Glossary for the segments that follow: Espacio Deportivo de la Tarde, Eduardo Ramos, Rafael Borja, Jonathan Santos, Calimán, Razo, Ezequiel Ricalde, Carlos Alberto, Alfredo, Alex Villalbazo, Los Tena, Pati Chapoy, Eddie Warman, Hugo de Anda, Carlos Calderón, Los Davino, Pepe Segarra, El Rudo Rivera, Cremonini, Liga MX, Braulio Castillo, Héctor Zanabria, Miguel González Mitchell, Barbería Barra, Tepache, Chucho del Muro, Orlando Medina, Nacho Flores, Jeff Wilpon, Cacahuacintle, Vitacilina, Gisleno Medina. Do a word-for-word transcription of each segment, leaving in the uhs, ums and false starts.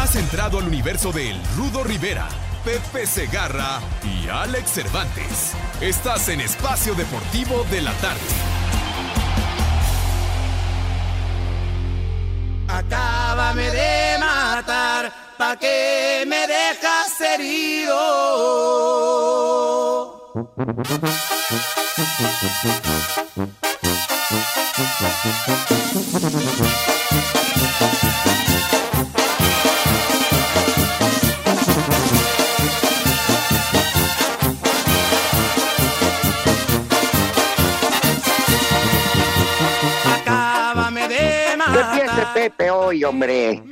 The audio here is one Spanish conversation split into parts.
Has entrado al universo de El Rudo Rivera, Pepe Segarra y Alex Cervantes. Estás en Espacio Deportivo de la Tarde. Acábame de matar, pa' que me dejas herido. Pepe hoy, hombre.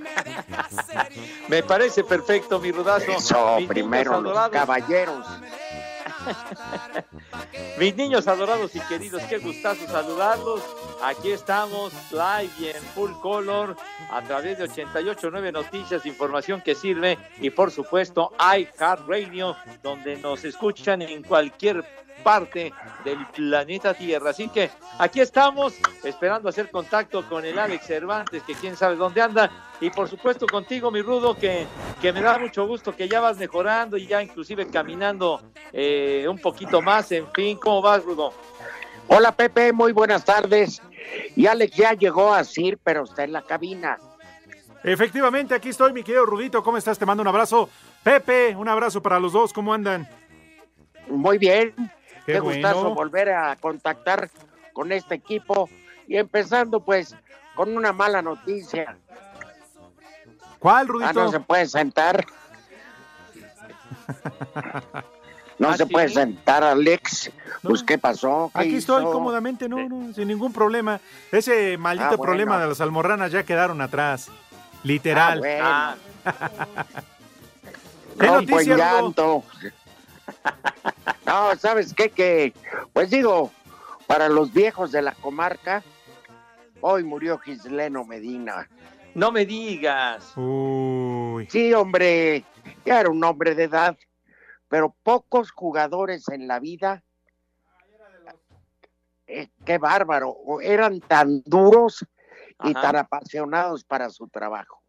Me parece perfecto, mi rudazo. Eso, mis primero los caballeros. Mis niños adorados y queridos, qué gustazo saludarlos. Aquí estamos, live y en full color, a través de ochenta y ocho punto nueve Noticias, información que sirve. Y por supuesto, iHeart Radio, donde nos escuchan en cualquier parte del planeta Tierra. Así que aquí estamos, esperando hacer contacto con el Alex Cervantes, que quién sabe dónde anda, y por supuesto contigo, mi Rudo, que, que me da mucho gusto que ya vas mejorando y ya inclusive caminando eh, un poquito más. En fin, ¿cómo vas, Rudo? Hola, Pepe, muy buenas tardes. Y Alex ya llegó a Sir, pero está en la cabina. Efectivamente, aquí estoy, mi querido Rudito, ¿cómo estás? Te mando un abrazo. Pepe, un abrazo para los dos, ¿cómo andan? Muy bien. Qué, Qué bueno. Gustazo volver a contactar con este equipo y empezando pues con una mala noticia. ¿Cuál, Rudito? Ah, no se puede sentar. No ¿Ah, se sí? puede sentar, Alex. No. Pues, ¿qué pasó? ¿Qué Aquí hizo? Estoy cómodamente, no, no, sin ningún problema. Ese maldito ah, bueno. problema de las almorranas ya quedaron atrás. Literal. Ah, bueno. ¿Qué Rompo noticia, llanto. No, ¿sabes qué? Que, pues digo, para los viejos de la comarca, hoy murió Gisleno Medina. No me digas. Uy. Sí, hombre, ya era un hombre de edad, pero pocos jugadores en la vida, eh, qué bárbaro, eran tan duros y Ajá. tan apasionados para su trabajo.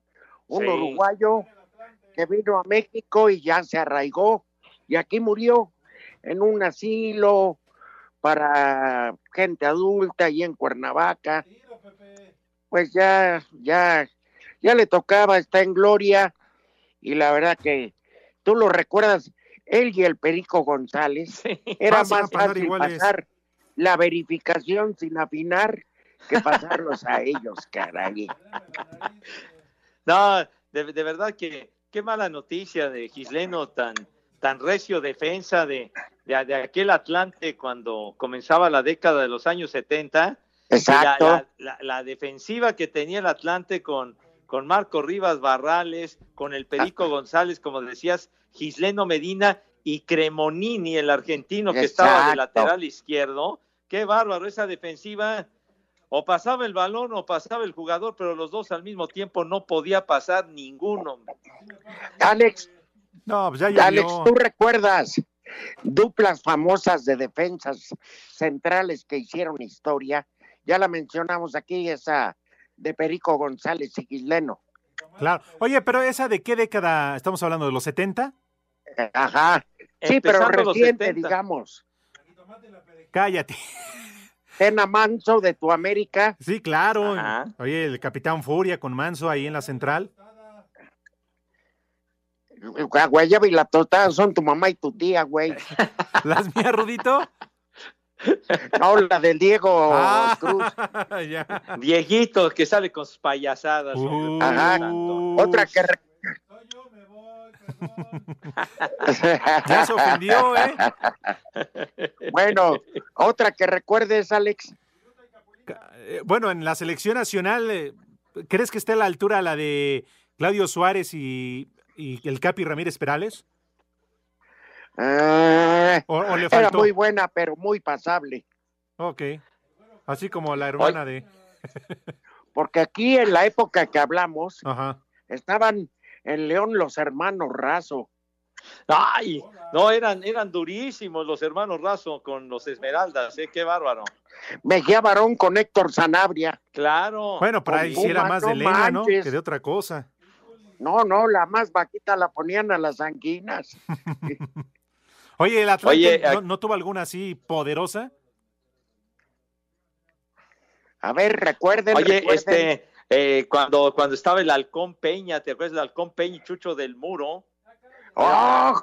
Un sí. uruguayo que vino a México y ya se arraigó, y aquí murió en un asilo para gente adulta y en Cuernavaca. Pues ya, ya, ya le tocaba, está en gloria, y la verdad que tú lo recuerdas, él y el Perico González, sí, era más fácil pasar la verificación sin afinar que pasarlos a ellos, caray. No, de, de verdad que qué mala noticia de Gisleno, tan tan recio defensa de, de, de aquel Atlante cuando comenzaba la década de los años setenta. Exacto. La, la, la, la defensiva que tenía el Atlante con, con Marco Rivas Barrales, con el Perico Exacto. González, como decías, Gisleno Medina y Cremonini, el argentino que Exacto. estaba de lateral izquierdo. Qué bárbaro, esa defensiva, o pasaba el balón o pasaba el jugador, pero los dos al mismo tiempo no podía pasar ninguno. Alex, No, pues ya llovió. Alex, ¿tú recuerdas duplas famosas de defensas centrales que hicieron historia? Ya la mencionamos aquí, esa de Perico González y Gisleno. Claro. Oye, pero ¿esa de qué década estamos hablando? ¿De los setenta? Ajá. Sí, empezando pero reciente, digamos. Cállate. Elena Manso de tu América. Sí, claro. Ajá. Oye, el Capitán Furia con Manso ahí en la central. Guayaba y la tostada son tu mamá y tu tía, güey. ¿Las mías, Rudito? No, la del Diego ah, Cruz. Ya. Dieguito, que sale con sus payasadas. Uh, Ajá. Tanto. Otra que... No, yo me voy, perdón. Ya se ofendió, ¿eh? Bueno, otra que recuerdes, Alex. Bueno, en la selección nacional, ¿crees que esté a la altura la de Claudio Suárez y, y el Capi Ramírez Perales. Ah, o, o le faltó. Era muy buena, pero muy pasable. Ok, así como la hermana Hoy, de... Porque aquí en la época que hablamos, ajá, estaban en León los hermanos Razo. Ay, no, eran eran durísimos los hermanos Razo con los Esmeraldas, ¿eh? Qué bárbaro. Mejía Barón con Héctor Zanabria. Claro. Bueno, para ahí sí era más de leña, ¿no? Que de otra cosa. No, no, la más vaquita la ponían a las anguinas. Oye, ¿el Atlante Oye, no, ¿no tuvo alguna así poderosa? A ver, recuerden. Oye, recuerden. este, eh, cuando, cuando estaba el Halcón Peña, ¿te acuerdas? El Halcón Peña y Chucho del Muro. ¡Oh!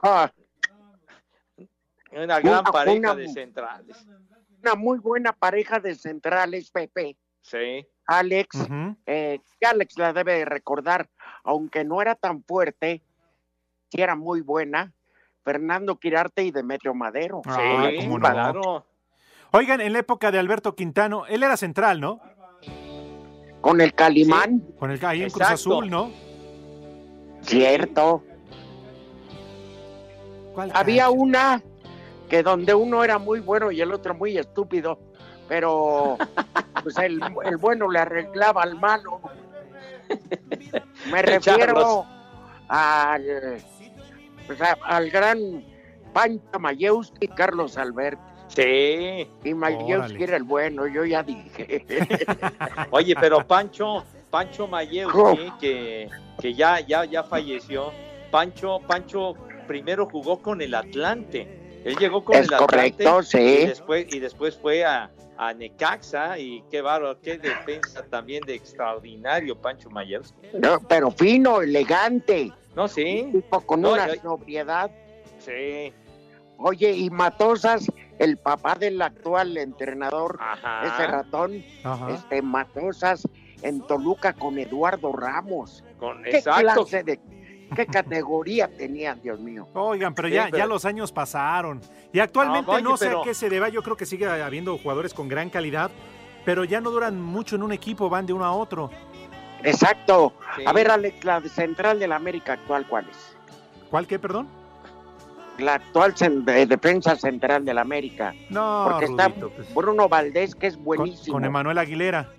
Una gran una, pareja una, de centrales. Una muy buena pareja de centrales, Pepe. Sí. Alex, uh-huh. eh, Alex la debe recordar, aunque no era tan fuerte, sí era muy buena. Fernando Quirarte y Demetrio Madero. Ah, sí, ¿cómo no? Claro. Oigan, en la época de Alberto Quintano, él era central, ¿no? Con el Calimán. Sí. Con el ahí en Cruz Azul, ¿no? Cierto. Había caso? una que donde uno era muy bueno y el otro muy estúpido, pero pues el, el bueno le arreglaba al malo. Me refiero al, pues a, al gran Pancho Mayeux y Carlos Alberto. Sí. Y Mayeux oh, era el bueno, yo ya dije. Oye, pero Pancho, Pancho Mayeux, oh. ¿sí? que, que ya, ya, ya falleció. Pancho, Pancho primero jugó con el Atlante. Él llegó con es el Atlante correcto, sí. y después y después fue a, a Necaxa y qué bárbaro, qué defensa también de extraordinario Pancho Mayeux. No, pero fino, elegante. No, sí. Un tipo con no, una yo... sobriedad. Sí. Oye, y Matosas, el papá del actual entrenador, Ajá. ese ratón, Ajá. este Matosas en Toluca con Eduardo Ramos. Con exacto. ¿Qué clase de ¿Qué categoría tenían, Dios mío? Oigan, pero ya, sí, pero... ya los años pasaron. Y actualmente no, oye, no sé pero... a qué se deba. Yo creo que sigue habiendo jugadores con gran calidad, pero ya no duran mucho en un equipo, van de uno a otro. Exacto. Sí. A ver, Alex, la central de la América actual, ¿cuál es? ¿Cuál qué, perdón? La actual defensa central de la América. No, porque Rudito, está Bruno Valdés, que es buenísimo. Con Emanuel Aguilera.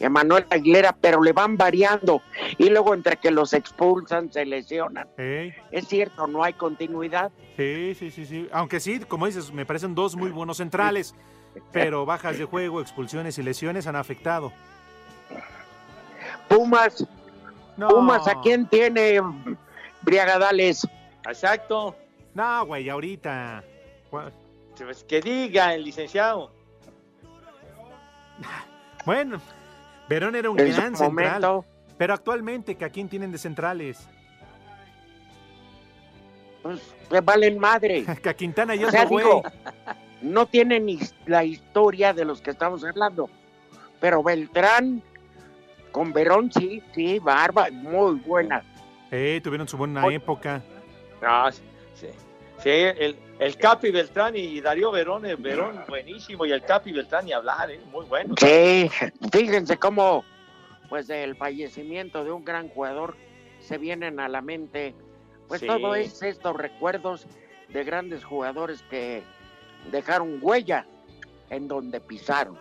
Emanuel Aguilera, pero le van variando y luego entre que los expulsan se lesionan. Sí. Es cierto, no hay continuidad. Sí, sí, sí, sí. Aunque sí, como dices, me parecen dos muy buenos centrales, pero bajas de juego, expulsiones y lesiones han afectado. Pumas, no. Pumas, ¿a quién tiene Briagadales? Exacto. No, güey, ahorita. Pues que diga el licenciado. Bueno. Verón era un en gran central, momento. Pero actualmente, ¿a quién tienen de centrales? Pues que valen madre. Que a Quintana ya o sea, no digo, no tienen ni la historia de los que estamos hablando, pero Beltrán con Verón sí, sí, barba, muy buena. Eh, tuvieron su buena Hoy, época. Ah, sí, sí, sí el, el Capi Beltrán y Darío Verón, el Verón buenísimo, y el Capi Beltrán y hablar, ¿eh? Muy bueno. Sí, fíjense cómo, pues, el fallecimiento de un gran jugador se vienen a la mente, pues, sí. todo es estos recuerdos de grandes jugadores que dejaron huella en donde pisaron.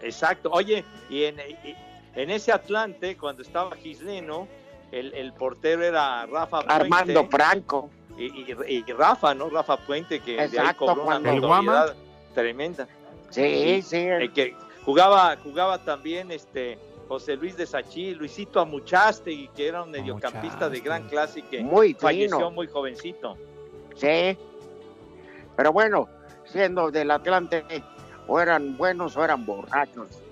Exacto, oye, y en, y, en ese Atlante, cuando estaba Gisleno, el, el portero era Rafa Armando Puente. Franco. Y, y, y Rafa, ¿no? Rafa Puente, que Exacto, de ahí cobró una notoriedad tremenda. Sí, sí. El... El que jugaba, jugaba también este José Luis de Sachí, Luisito Amuchaste, que era un mediocampista de gran clase y que muy falleció fino. Muy jovencito. Sí, pero bueno, siendo del Atlante, o eran buenos o eran borrachos.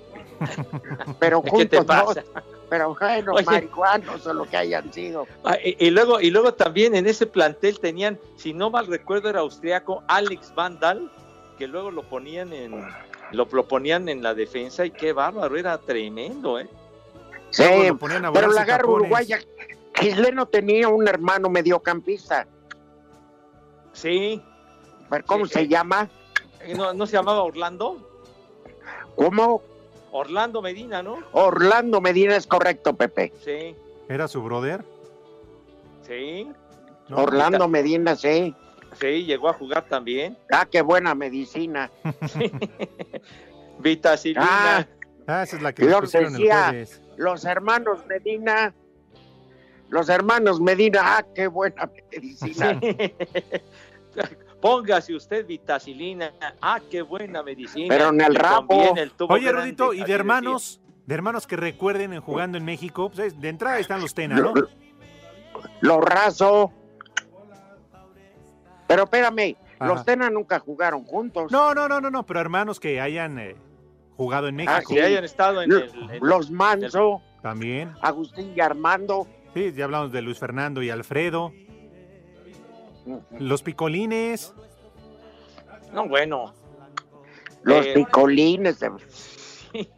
Pero juntos, ¿qué te pasa? ¿No? Pero bueno, Oye, marihuanos o lo que hayan sido. Y, y luego y luego también en ese plantel tenían, si no mal recuerdo, era austriaco Alex Vandal, que luego lo ponían en lo, lo ponían en la defensa y qué bárbaro, era tremendo, ¿eh? Sí, pero la garra uruguaya, Gisleno tenía un hermano mediocampista. Sí. Pero ¿cómo sí, se eh, llama? ¿No, no se llamaba Orlando? ¿Cómo? Orlando Medina, ¿no? Orlando Medina es correcto, Pepe. Sí. ¿Era su brother? Sí. No, Orlando Medina, sí. Sí, llegó a jugar también. Ah, qué buena medicina. Sí. Vitacilina. Ah, ah, esa es la que yo decía, el los hermanos Medina, los hermanos Medina, ah, qué buena medicina. Sí. Póngase usted vitacilina, ah, qué buena medicina. Pero en el rabo. Oye, Rudito, ¿y de hermanos, de hermanos que recuerden en jugando en México? Pues de entrada están los Tena, ¿no? Los lo Razo. Pero espérame, ajá, los Tena nunca jugaron juntos. No, no, no, no, no, pero hermanos que hayan eh, jugado en México. Ah, que hayan estado en el... el los Manso. El, también. Agustín y Armando. Sí, ya hablamos de Luis Fernando y Alfredo. Los Picolines. No, bueno. Los eh, Picolines. Sí.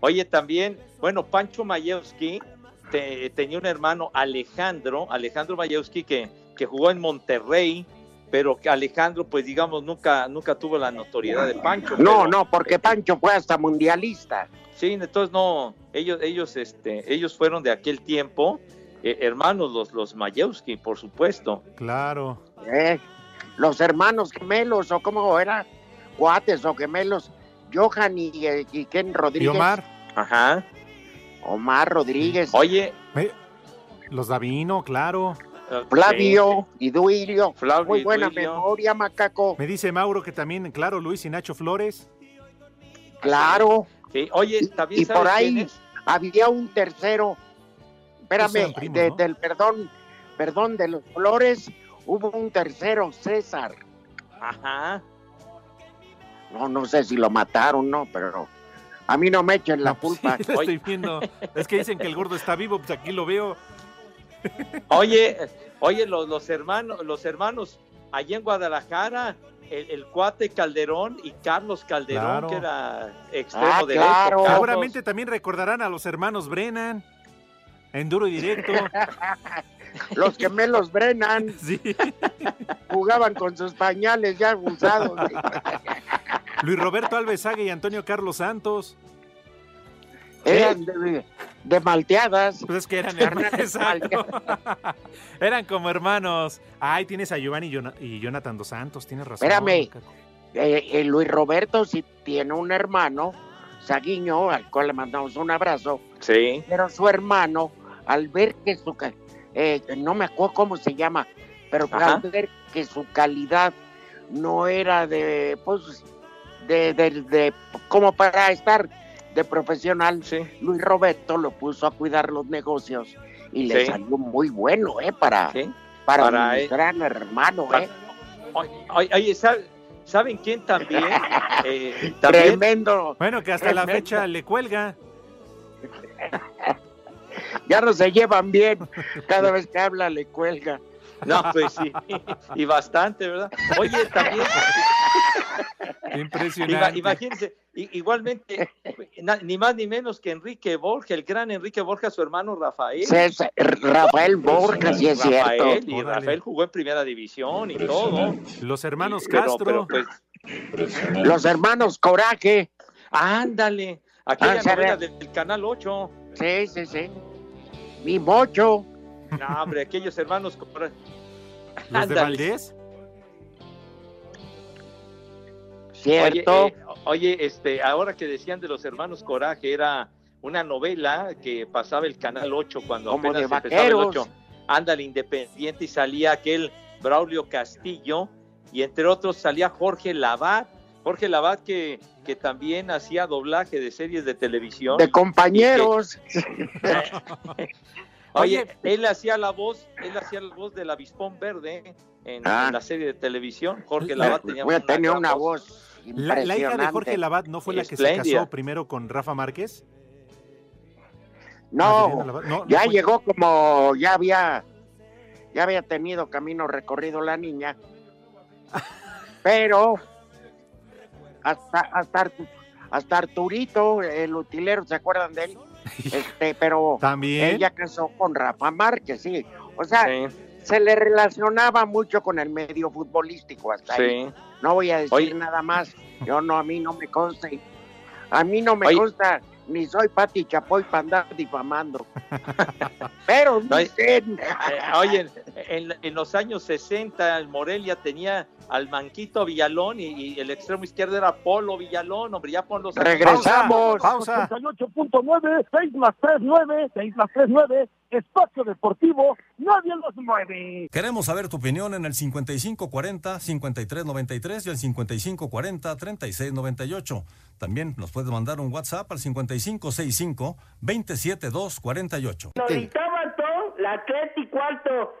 Oye, también, bueno, Pancho Mayewski te, tenía un hermano, Alejandro, Alejandro Mayewski, que, que jugó en Monterrey. Pero que Alejandro, pues digamos, nunca nunca tuvo la notoriedad de Pancho. No, pero, no, porque Pancho fue hasta mundialista. Sí, entonces no, ellos ellos este ellos fueron de aquel tiempo, eh, hermanos los los Mayewski, por supuesto. Claro. Eh, los hermanos gemelos, o cómo era, cuates o gemelos, Johan y, y Ken Rodríguez. Y Omar. Ajá. Omar Rodríguez. Oye. Eh, los Davino, claro. Flavio sí. y Duilio, Flavio muy buena Duilio. Memoria, macaco. Me dice Mauro que también, claro, Luis y Nacho Flores. Claro. Sí. Oye, también y sabes por ahí había un tercero, espérame, primo, de, ¿no? del perdón, perdón de los Flores, hubo un tercero, César. Ajá. No, no sé si lo mataron, no, pero a mí no me echen la culpa. Sí, estoy viendo. Es que dicen que el gordo está vivo, pues aquí lo veo. Oye, oye, los, los hermanos, los hermanos allí en Guadalajara, el, el cuate Calderón y Carlos Calderón, claro, que era extremo ah, derecho. Claro. Seguramente también recordarán a los hermanos Brennan, en duro y directo. Los gemelos Brennan, sí, jugaban con sus pañales ya usados. Luis Roberto Alves Sague y Antonio Carlos Santos. Eran de, de malteadas. Pues es que eran hermanos. Eran como hermanos. Ay, tienes a Giovanni y Jonathan Dos Santos, tienes razón. Espérame, eh, eh, Luis Roberto sí tiene un hermano, Saguiño, al cual le mandamos un abrazo. Sí. Pero su hermano, al ver que su... Eh, no me acuerdo cómo se llama, pero ajá, al ver que su calidad no era de... Pues, de, de, de, de como para estar... de profesional, sí. Luis Roberto lo puso a cuidar los negocios y le sí. salió muy bueno, eh, para, sí. para, para un eh, gran hermano, para, eh. Oye, ¿saben quién también? Eh, ¿también? Tremendo. Bueno, que hasta tremendo. La fecha le cuelga. Ya no se llevan bien, cada vez que habla le cuelga. No, pues sí, y bastante, ¿verdad? Oye, también... Impresionante. Imagínense, igualmente, ni más ni menos que Enrique Borja, el gran Enrique Borja, su hermano Rafael. César, Rafael Borja, sí es Rafael, cierto. Y Órale. Rafael jugó en primera división y todo. Los hermanos Castro. Pero, pero, pues, los hermanos Coraje. Ándale, aquella ah, novela del, del Canal ocho. Sí, sí, sí. Mi Mocho. No, hombre, aquellos hermanos Coraje. ¿Los de Valdés? Cierto. Oye, eh, oye, este, ahora que decían de los hermanos Coraje, era una novela que pasaba el Canal ocho cuando como apenas empezaba el ocho. Ándale, Independiente, y salía aquel Braulio Castillo, y entre otros salía Jorge Lavat, Jorge Lavat que, que también hacía doblaje de series de televisión. De compañeros. Que... Oye, él hacía la voz, él hacía la voz del Avispón Verde en, ah. en la serie de televisión. Jorge Lavat tenía una, tenía una voz. voz. La, la hija de Jorge Lavat no fue la que Espléndida. se casó primero con Rafa Márquez. No, no, no ya fue. Llegó como ya había ya había tenido camino recorrido la niña, pero hasta hasta hasta Arturito el utilero, ¿se acuerdan de él? Este, pero ¿también? Ella casó con Rafa Márquez, sí. O sea, sí. se le relacionaba mucho con el medio futbolístico hasta sí. ahí. No voy a decir Oye. nada más. Yo no, a mí no me consta. A mí no me Oye. consta ni soy Pati Chapoy para andar difamando. Pero dicen... Oye, en, en los años sesenta el Morelia tenía al Manquito Villalón y, y el extremo izquierdo era Polo Villalón, hombre, ya pon los... ¡Regresamos! ¡Pausa! ochenta y ocho punto nueve, seis más tres, nueve, seis más tres, nueve, Espacio Deportivo, nadie los mueve. Queremos saber tu opinión en el cincuenta y cinco cuarenta, cincuenta y tres noventa y tres y el cincuenta y cinco cuarenta, treinta y seis noventa y ocho. También nos puedes mandar un WhatsApp al cincuenta y cinco sesenta y cinco, veintisiete dos cuarenta y ocho. Solitaba todo, la tres y cuarto.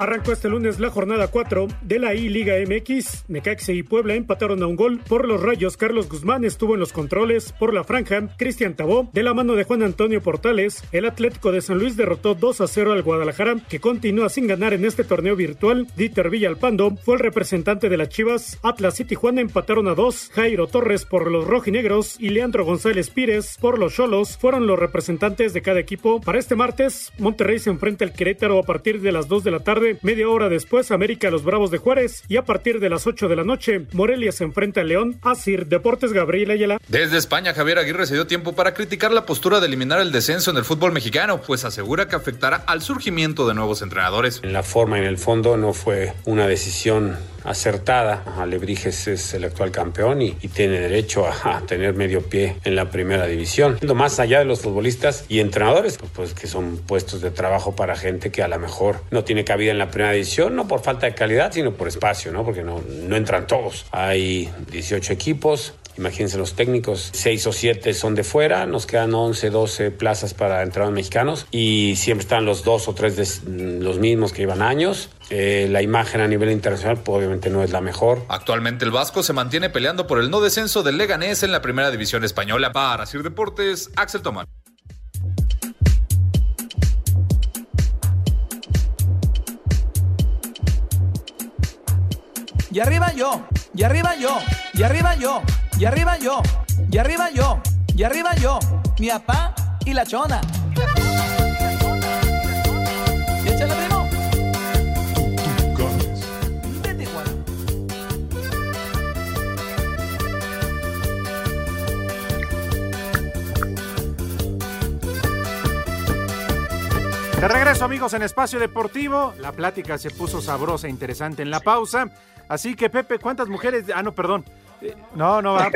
Arrancó este lunes la jornada cuatro de la I-Liga M X. Necaxa y Puebla empataron a un gol. Por los Rayos, Carlos Guzmán estuvo en los controles. Por la franja, Cristian Tabó, de la mano de Juan Antonio Portales. El Atlético de San Luis derrotó dos a cero al Guadalajara, que continúa sin ganar en este torneo virtual. Dieter Villalpando fue el representante de las Chivas. Atlas y Tijuana empataron a dos. Jairo Torres por los rojinegros y Leandro González Pires por los Xolos fueron los representantes de cada equipo. Para este martes, Monterrey se enfrenta al Querétaro a partir de las dos de la tarde. Media hora después, América a los Bravos de Juárez. Y a partir de las ocho de la noche, Morelia se enfrenta a León. Asir Deportes, Gabriel Ayala. Desde España, Javier Aguirre se dio tiempo para criticar la postura de eliminar el descenso en el fútbol mexicano, pues asegura que afectará al surgimiento de nuevos entrenadores. En la forma y en el fondo no fue una decisión acertada. Alebrijes es el actual campeón y, y tiene derecho a, a tener medio pie en la primera división. Más allá de los futbolistas y entrenadores, pues que son puestos de trabajo para gente que a lo mejor no tiene cabida en la primera división, no por falta de calidad, sino por espacio, ¿no? Porque no, no entran todos. Hay dieciocho equipos. Imagínense los técnicos, seis o siete son de fuera, nos quedan once, doce plazas para entrenadores mexicanos y siempre están los dos o tres de los mismos que llevan años. Eh, la imagen a nivel internacional pues, obviamente no es la mejor. Actualmente el Vasco se mantiene peleando por el no descenso del Leganés en la primera división española. Para Sir Deportes, Axel Tomán. Y arriba yo, y arriba yo, y arriba yo, y arriba yo, y arriba yo, y arriba yo, mi papá y la chona. Y échale, primo. De regreso, amigos, en Espacio Deportivo. La plática se puso sabrosa e interesante en la pausa. Así que, Pepe, ¿cuántas mujeres? Ah, no, perdón. No, no va.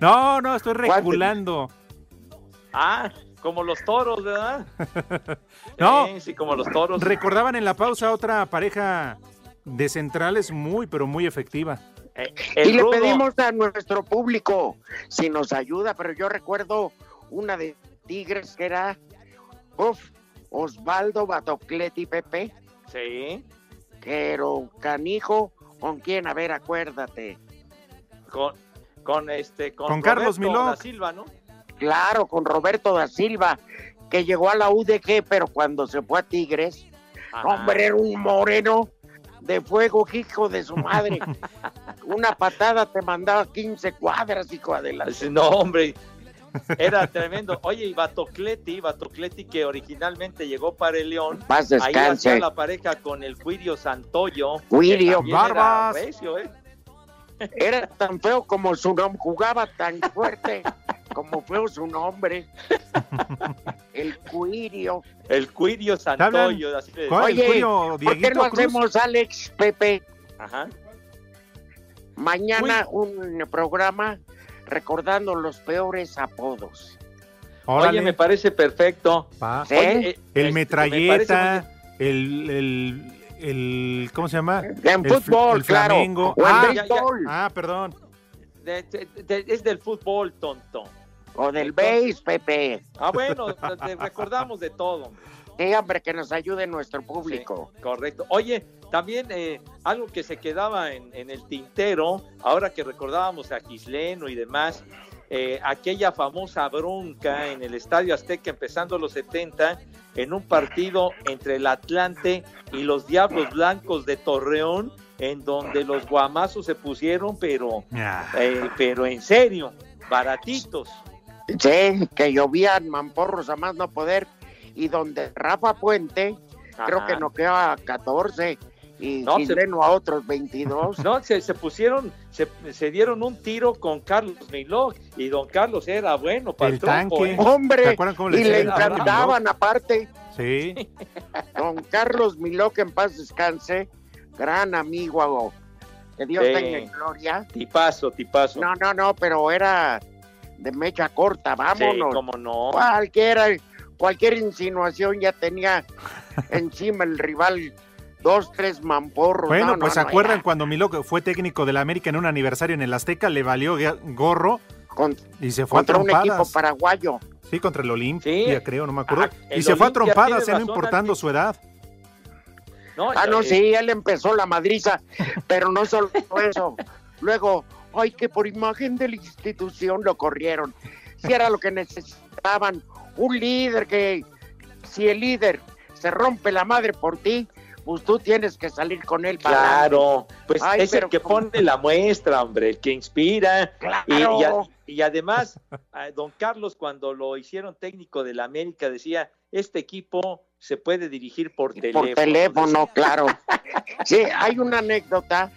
No, no, estoy regulando. Ah, como los toros, ¿verdad? No. Eh, sí, como los toros. Recordaban en la pausa otra pareja de centrales muy, pero muy efectiva. Eh, y le rudo. Pedimos a nuestro público si nos ayuda, pero yo recuerdo una de Tigres que era uf, Osvaldo Batocletti, Pepe. Sí. Pero canijo, ¿con quién? A ver, acuérdate. Con, con este, con, con Carlos Miló da Silva, ¿no? Claro, con Roberto da Silva, que llegó a la U D G, pero cuando se fue a Tigres, ah. hombre, era un moreno de fuego, hijo de su madre. Una patada te mandaba quince cuadras, hijo adelante. No, hombre. Era tremendo. Oye, y Batocletti, Batocletti que originalmente llegó para el León. Paz descanse. Ahí hacía la pareja con el Cuirio Santoyo. Cuirio, barbas. Era, recio, ¿eh? Era tan feo como su nombre, jugaba tan fuerte como feo su nombre. El Cuirio. El Cuirio Santoyo. Así de... Oye, el Cuirio, ¿por qué no hacemos, Alex, Pepe? Ajá. Mañana Uy. un programa... recordando los peores apodos. Órale. Oye, me parece perfecto. ¿Sí? Oye, el este, metralleta, me el, el, el... ¿cómo se llama? En el, fútbol, el claro. Flamengo. O ah, ya, ya. ah, perdón. De, de, de, es del fútbol, tonto. O del béis, Pepe. Ah, bueno, te recordamos de todo. Sí, hombre, que nos ayude nuestro público. Sí, correcto. Oye, también eh, algo que se quedaba en, en el tintero, ahora que recordábamos a Gisleno y demás, eh, aquella famosa bronca en el Estadio Azteca empezando los setenta, en un partido entre el Atlante y los Diablos Blancos de Torreón, en donde los guamazos se pusieron, pero, eh, pero en serio, baratitos. Sí, que llovían mamporros a más no poder. Y donde Rafa Puente, ajá, creo que noqueó a catorce y no, Gisleno se, a otros veintidós. No, se, se pusieron, se, se dieron un tiro con Carlos Miló, y don Carlos era bueno para el, el trompo, tanque. ¿Eh? Hombre, le y le encantaban aparte. Sí. Don Carlos Miló, que en paz descanse, gran amigo, que Dios sí. tenga en gloria. Tipazo, tipazo. No, no, no, pero era de mecha corta, vámonos. Sí, cómo no. Cualquiera, cualquier insinuación ya tenía encima el rival dos, tres mamporros. Bueno, no, no, pues ¿se no, acuerdan era. cuando Miló fue técnico de la América en un aniversario en el Azteca? Le valió gorro Con, y se fue contra a trompadas. Un equipo paraguayo. Sí, contra el Olimpia, sí. creo, no me acuerdo. Ah, y se Olimpia fue a trompadas, no importando su edad. No, ah, no, eh, sí, él empezó la madriza, pero no solo eso. Luego, ay, que por imagen de la institución lo corrieron. Si era lo que necesitaban, un líder que, si el líder se rompe la madre por ti, pues tú tienes que salir con él. Para claro, adelante. Pues ay, es pero, el que pone la muestra, hombre, el que inspira. Claro. Y, y, a, y además, a don Carlos, cuando lo hicieron técnico de la América, decía, este equipo se puede dirigir por teléfono. Por teléfono, decía. Claro. Sí, hay una anécdota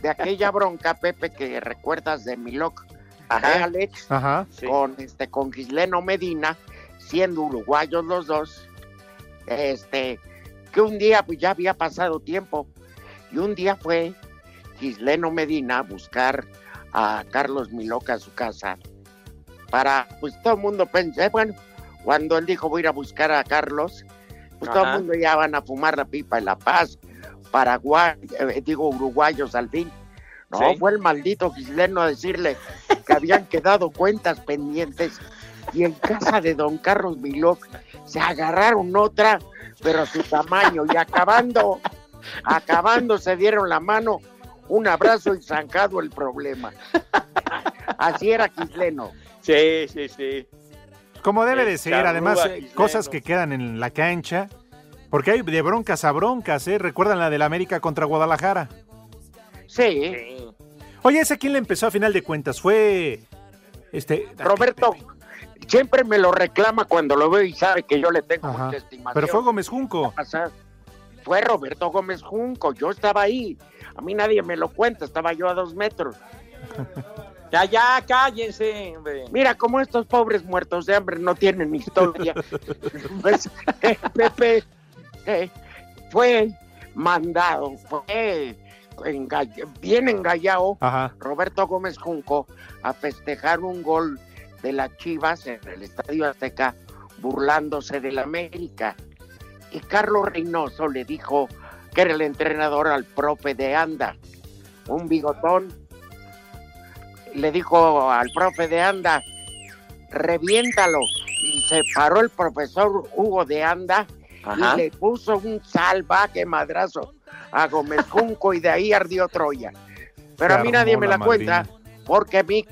de aquella bronca, Pepe, que recuerdas de Miloc, ajá, Alex, ajá, con sí. este, con Gisleno Medina, siendo uruguayos los dos, este, que un día, pues ya había pasado tiempo, y un día fue Gisleno Medina a buscar a Carlos Miloc a su casa, para, pues todo el mundo pensé, bueno, cuando él dijo voy a ir a buscar a Carlos, pues ajá, todo el mundo ya van a fumar la pipa en La Paz, Paraguay, eh, digo uruguayos al fin. No, sí. fue el maldito Gisleno a decirle que habían quedado cuentas pendientes, y en casa de don Carlos Miló se agarraron otra, pero a su tamaño, y acabando, acabando se dieron la mano, un abrazo y zancado el problema. Así era Gisleno. Sí, sí, sí. Como debe el de ser, además, Gisleno, cosas que quedan en la cancha. Porque hay de broncas a broncas, ¿eh? ¿Recuerdan la del América contra Guadalajara? Sí. sí. Oye, ¿ese quién le empezó a final de cuentas? Fue... este Roberto, Pepe. Siempre me lo reclama cuando lo veo y sabe que yo le tengo ajá, mucha estimación. Pero fue Gómez Junco. Fue Roberto Gómez Junco, yo estaba ahí. A mí nadie me lo cuenta, estaba yo a dos metros. Ya, ya, cállense, hombre. Mira, como estos pobres muertos de hambre no tienen historia. Pues, eh, Pepe... Eh, fue mandado, fue engall- bien engallado ajá, Roberto Gómez Junco a festejar un gol de las Chivas en el Estadio Azteca, burlándose de la América. Y Carlos Reynoso le dijo que era el entrenador al profe de Anda, un bigotón. Le dijo al profe de Anda, reviéntalo. Y se paró el profesor Hugo de Anda. Ajá. Y le puso un salvaje madrazo a Gómez Junco y de ahí ardió Troya. Pero se a mí nadie me la madrina. cuenta, porque mi,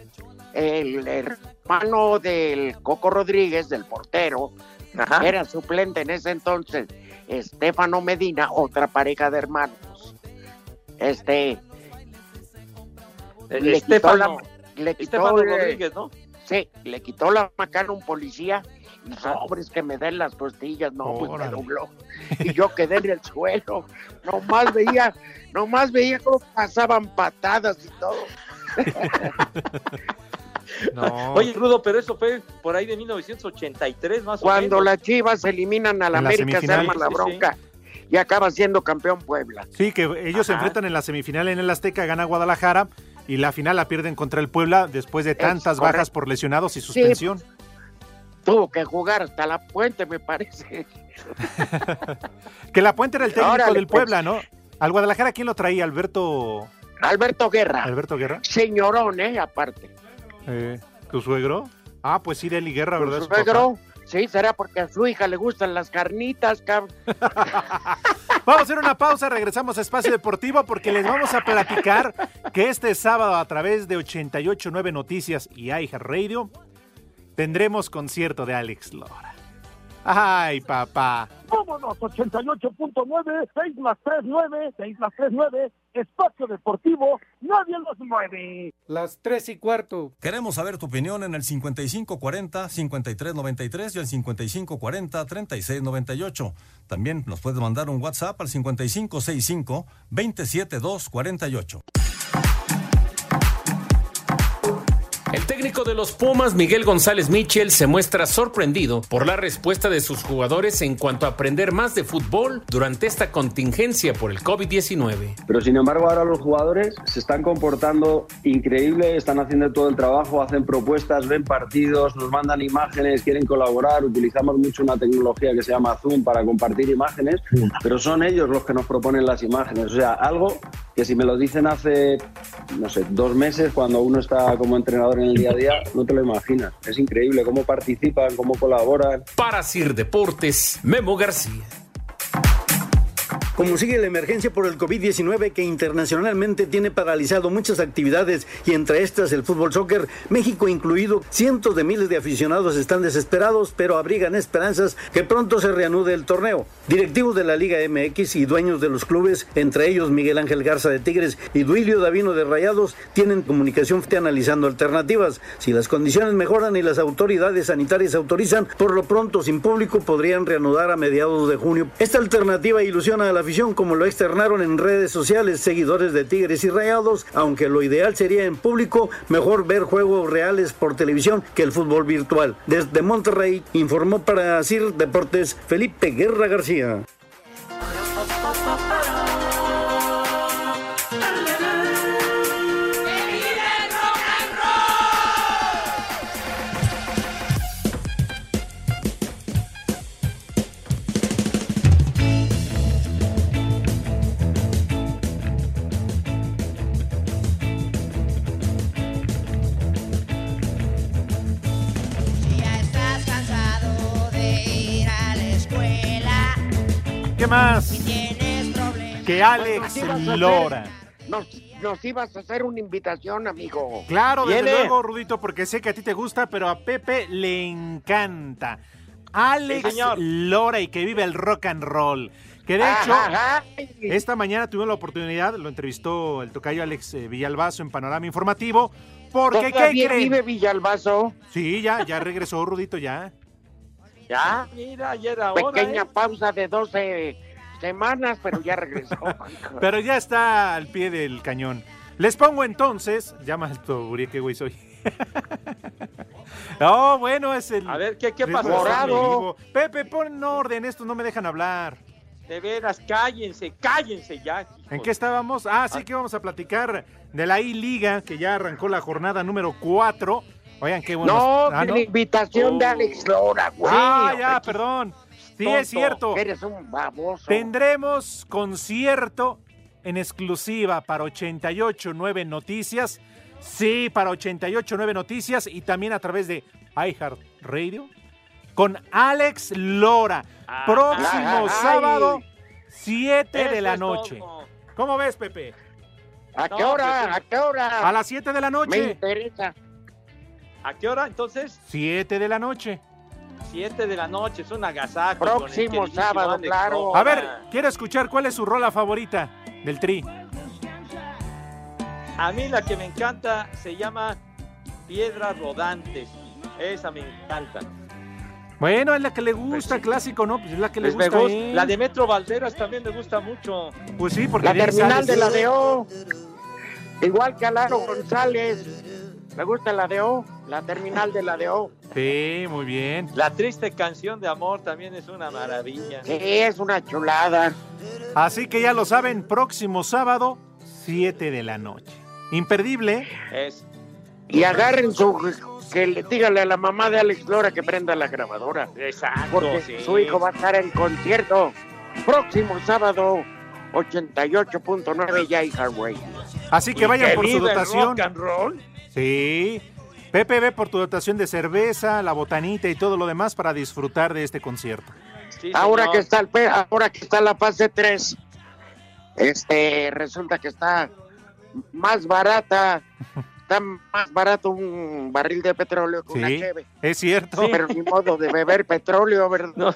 el hermano del Coco Rodríguez, del portero, ajá, era suplente en ese entonces, Estefano Medina, otra pareja de hermanos. Este el le Estefano, quitó la, le quitó, Estefano Rodríguez, ¿no? Sí, le quitó la macana a un policía. Sobres que me den las costillas, no, oh, pues me dobló. Y yo quedé en el suelo. Nomás veía, nomás veía cómo pasaban patadas y todo. No. Oye, Rudo, pero eso fue por ahí de mil novecientos ochenta y tres más cuando o menos. Cuando las Chivas eliminan a la en América, se arma la bronca. Sí, sí. Y acaba siendo campeón Puebla. Sí, que ellos ajá, se enfrentan en la semifinal en el Azteca, gana Guadalajara y la final la pierden contra el Puebla después de tantas bajas por lesionados y suspensión. Sí. Tuvo que jugar hasta La Puente, me parece. Que La Puente era el técnico Órale, del Puebla, pues, ¿no? Al Guadalajara, ¿quién lo traía? Alberto... Alberto Guerra. Alberto Guerra. Señorón, ¿eh? Aparte. Eh, ¿Tu suegro? Ah, pues sí, Deli Guerra, ¿verdad? ¿Tu suegro? Sí, será porque a su hija le gustan las carnitas, cabrón. Vamos a hacer una pausa, regresamos a Espacio Deportivo porque les vamos a platicar que este sábado a través de ochenta y ocho punto nueve Noticias y iHeart Radio... tendremos concierto de Alex Lora. Ay, papá. Vámonos, ochenta y ocho punto nueve, seis más tres, nueve, seis más tres, nueve, Espacio Deportivo, nadie los mueve. Las tres y cuarto. Queremos saber tu opinión en el cincuenta y cinco cuarenta, cincuenta y tres noventa y tres y el cincuenta y cinco cuarenta, treinta y seis noventa y ocho. También nos puedes mandar un WhatsApp al cincuenta y cinco sesenta y cinco, veintisiete dos cuarenta y ocho. El técnico de los Pumas, Miguel González Mitchell, se muestra sorprendido por la respuesta de sus jugadores en cuanto a aprender más de fútbol durante esta contingencia por el covid diecinueve. Pero sin embargo ahora los jugadores se están comportando increíble, están haciendo todo el trabajo, hacen propuestas, ven partidos, nos mandan imágenes, quieren colaborar, utilizamos mucho una tecnología que se llama Zoom para compartir imágenes, pero son ellos los que nos proponen las imágenes, o sea, algo que si me lo dicen hace, no sé, dos meses, cuando uno está como entrenador en el día a día, no te lo imaginas. Es increíble cómo participan, cómo colaboran. Para Sir Deportes, Memo García. Como sigue la emergencia por el covid diecinueve que internacionalmente tiene paralizado muchas actividades y entre estas el fútbol soccer, México incluido, cientos de miles de aficionados están desesperados pero abrigan esperanzas que pronto se reanude el torneo. Directivos de la Liga M X y dueños de los clubes, entre ellos Miguel Ángel Garza de Tigres y Duilio Davino de Rayados, tienen comunicación analizando alternativas. Si las condiciones mejoran y las autoridades sanitarias autorizan, por lo pronto sin público podrían reanudar a mediados de junio. Esta alternativa ilusiona a la afición, como lo externaron en redes sociales seguidores de Tigres y Rayados, aunque lo ideal sería en público, mejor ver juegos reales por televisión que el fútbol virtual. Desde Monterrey, informó para Sir Deportes, Felipe Guerra García. Más que Alex Lora. Nos, nos ibas a hacer una invitación, amigo. Claro, desde luego, Rudito, porque sé que a ti te gusta, pero a Pepe le encanta. Alex sí, Lora, y que vive el rock and roll. Que de hecho, ajá, ajá. Esta mañana tuvimos la oportunidad, lo entrevistó el tocayo Alex eh, Villalbazo en Panorama Informativo. Porque, ¿qué creen? ¿Vive Villalbazo? Sí, ya, ya regresó, Rudito, ya. Ya, mira, ayer ahora. Pequeña ¿eh? pausa de doce semanas, pero ya regresó. Pero ya está al pie del cañón. Les pongo entonces. Llama al Toburí, qué güey soy. No, bueno, es el. A ver, ¿qué, qué pasó? Morado. Pepe, pon orden, estos no me dejan hablar. De veras, cállense, cállense ya. Hijos. ¿En qué estábamos? Ah, sí, ah. que vamos a platicar de la I-Liga, que ya arrancó la jornada número cuatro. Oigan, qué bueno. No, ah, ¿no? La invitación oh. de Alex Lora, güey. Ah, sí, ya, perdón. Sí, tonto, es cierto. Eres un baboso. Tendremos concierto en exclusiva para ochenta y ocho punto nueve Noticias. Sí, para ochenta y ocho punto nueve Noticias y también a través de iHeart Radio con Alex Lora. Ah, próximo ay, sábado, siete de la noche. Tonto. ¿Cómo ves, Pepe? ¿A qué hora? No, ¿A qué hora? A las siete de la noche. Me interesa. ¿A qué hora, entonces? Siete de la noche. Siete de la noche, es un agasajo. Próximo sábado, claro. A ver, quiero escuchar cuál es su rola favorita del Tri. A mí la que me encanta se llama Piedras Rodantes. Esa me encanta. Bueno, es la que le gusta, pues sí. Clásico, ¿no? Pues es la que pues le gusta. gusta. La de Metro Valderas también me gusta mucho. Pues sí, porque... La terminal de la D O. Igual que Alaro González. Me gusta la de O, la terminal de la de O. Sí, muy bien. La triste canción de amor también es una maravilla. Sí, es una chulada. Así que ya lo saben, próximo sábado, siete de la noche. Imperdible. Es. Y agarren su... Que le, dígale a la mamá de Alex Lora que prenda la grabadora. Exacto, porque sí. Su hijo va a estar en concierto. Próximo sábado, ochenta y ocho punto nueve Yay Hardway. Así que vayan que por su dotación. Rock and roll. Sí, Pepe, ve por tu dotación de cerveza, la botanita y todo lo demás para disfrutar de este concierto. Sí, ahora, que está el pe- ahora que está la fase tres, este, resulta que está más barata está más barato un barril de petróleo que sí, una cheve. Es cierto. Sí, pero ni modo de beber petróleo, ¿verdad? No,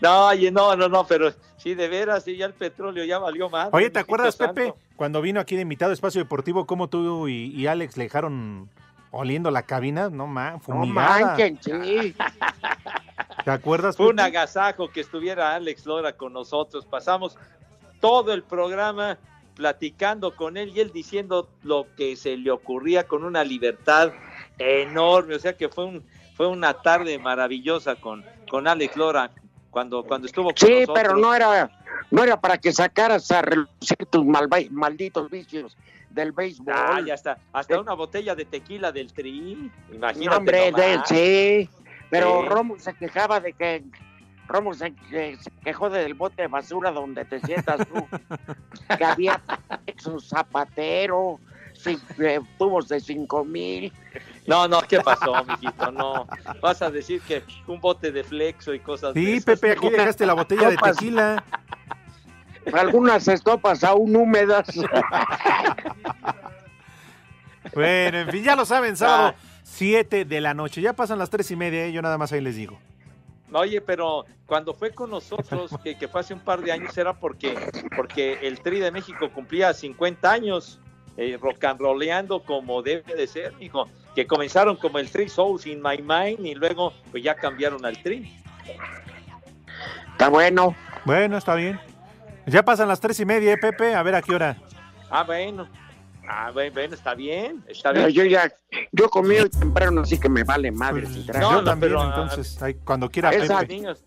no, no, no, no, pero sí, de veras, sí, ya el petróleo ya valió más. Oye, ¿te acuerdas, Pepe, santo, cuando vino aquí de invitado a Espacio Deportivo, cómo tú y, y Alex le dejaron oliendo la cabina? No, man, fumigada. No manchen, sí. ¿Te acuerdas? Fue un agasajo que estuviera Alex Lora con nosotros. Pasamos todo el programa platicando con él y él diciendo lo que se le ocurría con una libertad enorme. O sea que fue un fue una tarde maravillosa con, con Alex Lora cuando, cuando estuvo con sí, nosotros. Sí, pero no era, no era para que sacaras a relucir tus mal, malditos vicios del béisbol. Ah, ya está. Hasta eh, una botella de tequila del Tri. Imagínate. Hombre, de, sí. Pero sí. Romo se quejaba de que... Romo se, que, se quejó del bote de basura donde te sientas tú. Que había esos zapatero, sin, eh, tubos de cinco mil. No, no, ¿qué pasó, mijito? No, vas a decir que un bote de flexo y cosas así. Sí, de Pepe, aquí dejaste la botella de tequila. Algunas estopas aún húmedas. Bueno, en fin, ya lo saben, sábado siete de la noche. Ya pasan las tres y media, ¿eh? Yo nada más ahí les digo. Oye, pero cuando fue con nosotros, que, que fue hace un par de años, era porque, porque el Tri de México cumplía cincuenta años, eh, rocanroleando como debe de ser, hijo, que comenzaron como el Tri Souls in My Mind y luego pues ya cambiaron al Tri. Está bueno. Bueno, está bien. Ya pasan las tres y media, ¿eh, Pepe? A ver a qué hora. Ah, bueno. Ah, bueno, bueno, está bien, está bien. No, yo ya, yo comí hoy temprano, así que me vale madre. Pues, si no, yo no, también, pero, entonces, ay, cuando quiera. Esas Pepe. Niños,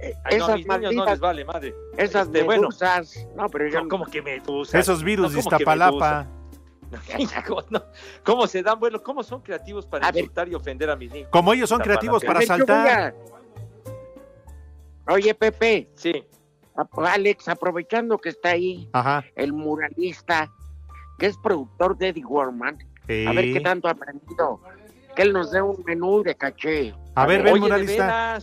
eh, ay, no, esas malditas, no les vale madre. Esas este, medusas, bueno, no, pero yo no, como que medusas. Esos virus no, de Iztapalapa. No, no, ¿cómo se dan vuelo? ¿Cómo son creativos para insultar y ofender a mis niños? Como ellos son creativos para saltar. A... Oye, Pepe. Sí. Alex, aprovechando que está ahí, ajá, el muralista, que es productor de Eddie Warman, sí, a ver qué tanto ha aprendido, que él nos dé un menú de caché. A, a ver, ven, muralista.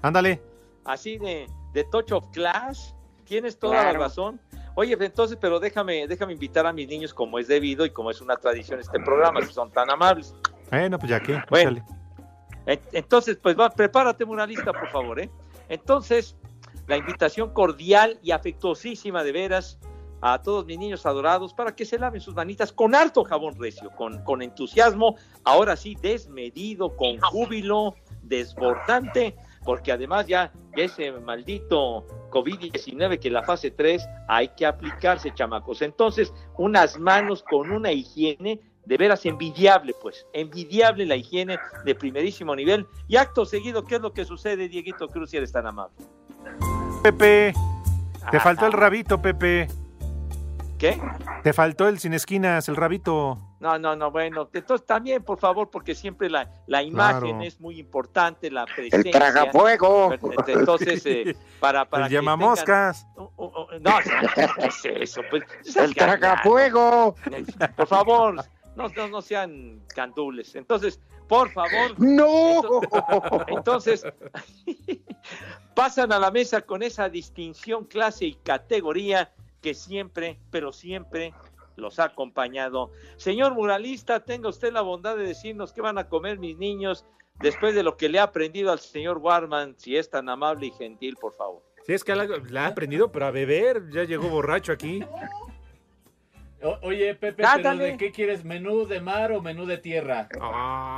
Ándale. Así de, de touch of class, tienes toda claro. la razón. Oye, entonces, pero déjame, déjame invitar a mis niños como es debido y como es una tradición este programa, si son tan amables. Bueno, pues ya qué. Bueno, dale. Entonces, pues va, prepárate, muralista, por favor, ¿eh? Entonces, la invitación cordial y afectuosísima de veras a todos mis niños adorados para que se laven sus manitas con harto jabón recio, con, con entusiasmo, ahora sí desmedido, con júbilo desbordante, porque además ya ese maldito covid diecinueve, que la fase tres hay que aplicarse, chamacos. Entonces, unas manos con una higiene de veras envidiable, pues, envidiable la higiene de primerísimo nivel. Y acto seguido, ¿qué es lo que sucede, Dieguito Cruz, si eres tan amable? Pepe, te ah, faltó el rabito, Pepe. ¿Qué? Te faltó el sin esquinas, el rabito. No, no, no, bueno, entonces también, por favor, porque siempre la, la imagen claro. es muy importante, la presencia. El tragafuego. Entonces, eh, para, para el que llamamoscas. Tengan... Oh, oh, oh, no, ¿qué es eso? Pues, el tragafuego. Por favor, no, no, no sean candules. Entonces, por favor. ¡No! Entonces, entonces pasan a la mesa con esa distinción, clase y categoría que siempre, pero siempre los ha acompañado. Señor muralista, tenga usted la bondad de decirnos qué van a comer mis niños después de lo que le ha aprendido al señor Warman, si es tan amable y gentil, por favor. Sí, es que la, la ha aprendido, pero a beber, ya llegó borracho aquí. O, oye, Pepe, ¿pero de qué quieres? ¿Menú de mar o menú de tierra? Oh.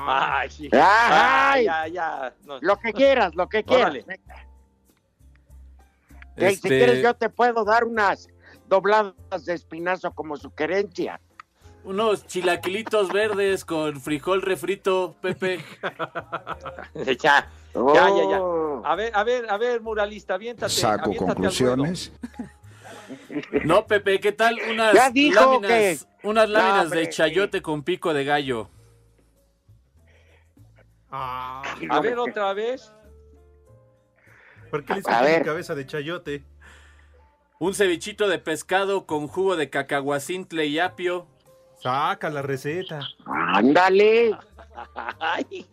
Ay, sí. Ay, ay, ya, ya. No. Lo que quieras, lo que quieras. Este... Hey, si quieres yo te puedo dar unas dobladas de espinazo como sugerencia. Unos chilaquilitos verdes con frijol refrito, Pepe. Ya, oh. ya, ya, ya. A ver, a ver, a ver, muralista, aviéntate. Saco aviéntate conclusiones. No, Pepe, ¿qué tal unas ya dijo láminas, que... unas láminas no, de chayote con pico de gallo? Ah, a ver, otra vez. ¿Por qué le sacas cabeza de chayote? Un cevichito de pescado con jugo de cacahuacintle y apio. Saca la receta. ¡Ándale! Ay.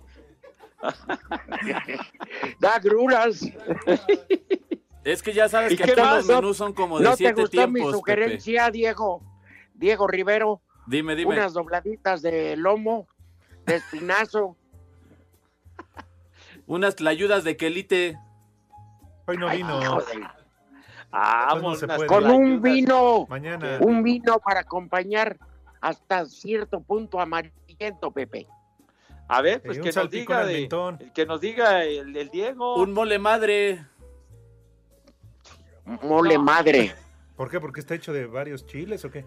¡Da gruras! Es que ya sabes que todos los menús son como de siete tiempos. ¿No te gustó mi sugerencia, Diego? Diego Rivero. Dime, dime. Unas dobladitas de lomo, de espinazo. Unas tlayudas de quelite. Hoy no vino. Ay, joder. Ah, no se puede. Con un vino. Mañana. Un vino para acompañar hasta cierto punto amarillento, Pepe. A ver, pues eh, que, nos diga de, que nos diga el, el Diego. Un mole madre. Mole no. madre. ¿Por qué? ¿Porque está hecho de varios chiles o qué?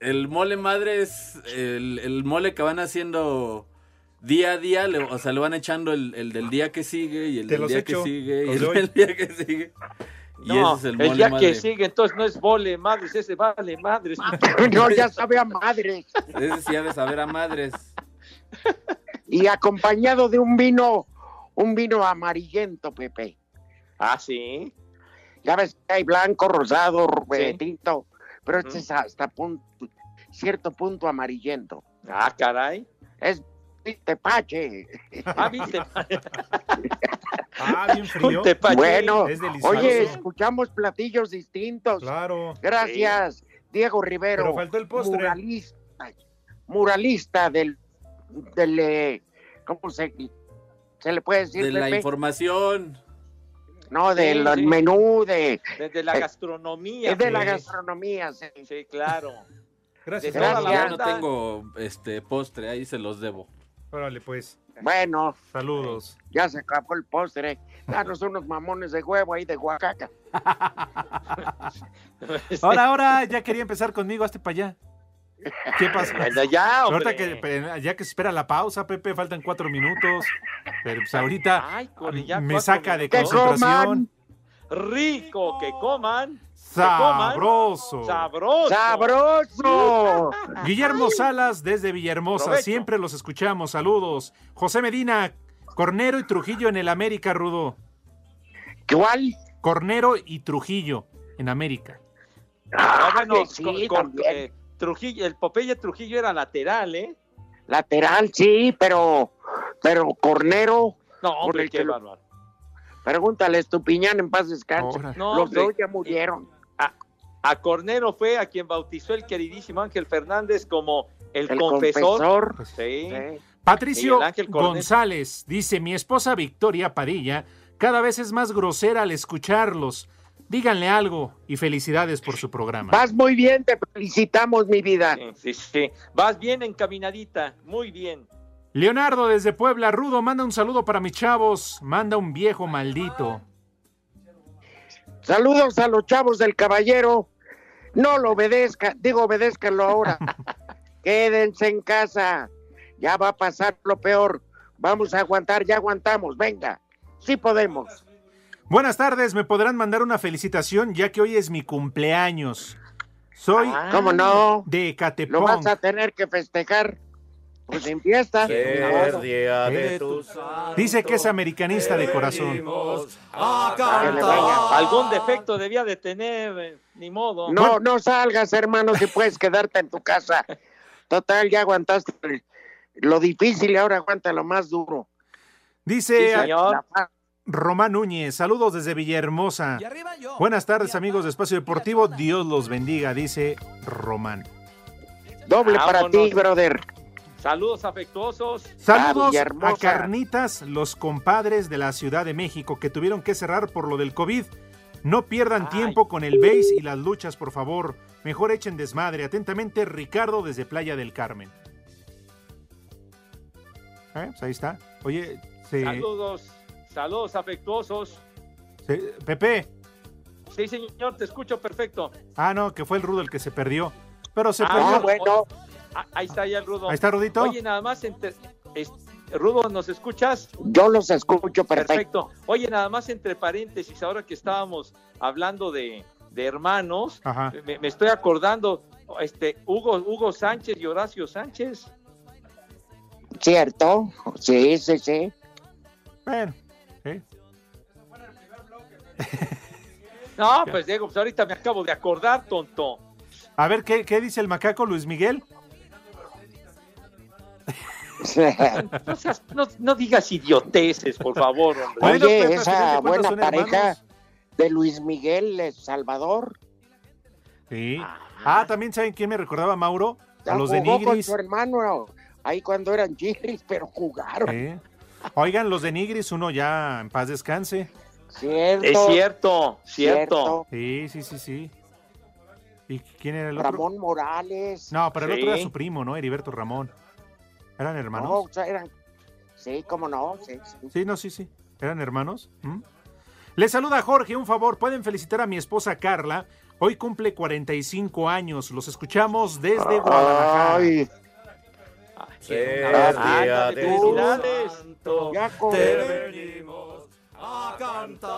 El mole madre es el, el mole que van haciendo día a día, le, o sea, le van echando el, el del día que sigue y el del día que sigue, y el del día que sigue. No, y ese es el mole el día madre. Que sigue, entonces no es mole madres, ese vale madres. No, ya sabe a madres. Ese sí ha de saber a madres. Y acompañado de un vino, un vino amarillento, Pepe. Ah, sí. Ya ves que hay blanco, rosado, rubetito, sí. Pero este mm. es hasta punto, cierto punto amarillento. Ah, caray. Es tepache. Ah, bien tepache. Ah, bien frío. Tepache. Bueno, es oye, escuchamos platillos distintos. Claro. Gracias, sí. Diego Rivero. Pero faltó el postre. Muralista, muralista del, del ¿cómo se, se le puede decir? De la Pepe? Información. No, del sí, sí. menú, de... Desde la gastronomía. Es de la gastronomía, sí. Sí, claro. Gracias. Gracias. Yo no tengo este postre, ahí se los debo. Órale, pues. Bueno. Saludos. Ya se acabó el postre. Danos unos mamones de huevo ahí de Oaxaca. Ahora, ahora, ya quería empezar conmigo, hazte para allá. ¿Qué pasa? Ya, ahorita que, ya que se espera la pausa, Pepe, faltan cuatro minutos. Pero pues ahorita Ay, corre, me saca minutos. De concentración. Que coman. Rico, que coman. Sabroso. Sabroso. Sabroso. Guillermo Ay. Salas desde Villahermosa. Provecho. Siempre los escuchamos. Saludos. José Medina, Cornero y Trujillo en el América, Rudo. ¿Cuál? Cornero y Trujillo en América. Ah, bueno, sí, con, con, eh, Trujillo, el Popeye Trujillo era lateral, ¿eh? Lateral, sí, pero pero Cornero... No, hombre, qué lo... bárbaro. Pregúntale, Estupiñán, en paz descanse. No, los hombre, dos ya murieron. A, a Cornero fue a quien bautizó el queridísimo Ángel Fernández como el, el confesor. confesor. Sí. Sí. Patricio González dice, mi esposa Victoria Padilla cada vez es más grosera al escucharlos. Díganle algo y felicidades por su programa. Vas muy bien, te felicitamos, mi vida. Sí, sí, sí. Vas bien encaminadita, muy bien. Leonardo desde Puebla, Rudo, manda un saludo para mis chavos, manda un viejo maldito. Saludos a los chavos del caballero, no lo obedezca, digo obedézcanlo ahora. Quédense en casa, ya va a pasar lo peor, vamos a aguantar, ya aguantamos, venga, sí podemos. Buenas tardes, me podrán mandar una felicitación ya que hoy es mi cumpleaños. Soy ¿Cómo no? de Ecatepec. Lo vas a tener que festejar pues en fiesta. Sí, el día ¿Eh? de tu santo, dice que es americanista de corazón. A cantar. Algún defecto debía de tener, ni modo. No, no salgas, hermano, si puedes quedarte en tu casa. Total, ya aguantaste lo difícil y ahora aguanta lo más duro. Dice, sí, señor. La... Román Núñez, saludos desde Villahermosa. Buenas tardes, amigos de Espacio Deportivo. Dios los bendiga, dice Román. Doble ah, para no. ti, brother. Saludos afectuosos. Saludos a, a Carnitas, los compadres de la Ciudad de México que tuvieron que cerrar por lo del COVID. No pierdan Ay. tiempo con el base y las luchas, por favor. Mejor echen desmadre. Atentamente, Ricardo desde Playa del Carmen. Eh, pues ahí está. Oye, se... saludos. Saludos afectuosos. Sí, Pepe. Sí, señor, te escucho perfecto. Ah, no, que fue el Rudo el que se perdió. Pero se ah, perdió. Bueno. Ah, ahí está ya el Rudo. Ahí está, Rudito. Oye, nada más, entre... Rudo, ¿nos escuchas? Yo los escucho perfecto. perfecto. Oye, nada más, entre paréntesis, ahora que estábamos hablando de, de hermanos, me, me estoy acordando, este, Hugo, Hugo Sánchez y Horacio Sánchez. Cierto, sí, sí, sí. Bueno. ¿Eh? No, pues Diego, pues ahorita me acabo de acordar, tonto. A ver, ¿qué, qué dice el macaco Luis Miguel? no, seas, no, no digas idioteces, por favor, hombre. Oye, Oye Pepe, esa buena pareja hermanos? de Luis Miguel, Salvador. Sí. Ah, ah, también saben quién me recordaba, Mauro, Ya a los jugó de Nigris. Con su hermano ahí cuando eran Nigris, pero jugaron. ¿Eh? Oigan, los de Nigris, uno ya en paz descanse. Cierto, es cierto, cierto. Sí, sí, sí, sí. ¿Y quién era el otro? Ramón Morales. No, pero el sí. otro era su primo, ¿no? Heriberto Ramón. ¿Eran hermanos? No, o sea, eran... Sí, cómo no. Sí, sí. sí, no, sí, sí. ¿Eran hermanos? ¿Mm? Les saluda Jorge, un favor. Pueden felicitar a mi esposa Carla. Hoy cumple cuarenta y cinco años. Los escuchamos desde Guadalajara. ¡Ay! ¡Felicidades! Ya con... Te venimos a cantar.